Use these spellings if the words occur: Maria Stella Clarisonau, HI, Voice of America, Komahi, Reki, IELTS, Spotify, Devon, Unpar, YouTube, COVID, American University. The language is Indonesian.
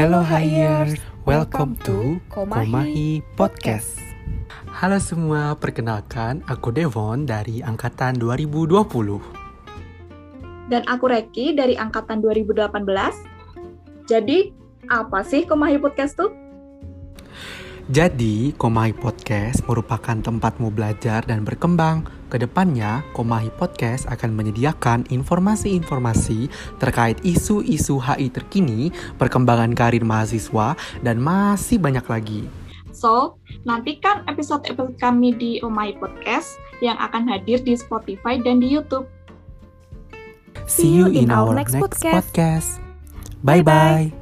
Hello Hiers, welcome to Komahi Podcast. Halo semua, perkenalkan aku Devon dari angkatan 2020. Dan aku Reki dari angkatan 2018. Jadi, apa sih Komahi Podcast tuh? Jadi, Komahi Podcast merupakan tempatmu belajar dan berkembang. Kedepannya, Komahi Podcast akan menyediakan informasi-informasi terkait isu-isu HI terkini, perkembangan karir mahasiswa, dan masih banyak lagi. So, nantikan episode-episode kami di Komahi Podcast yang akan hadir di Spotify dan di YouTube. See you in our next podcast. Bye-bye.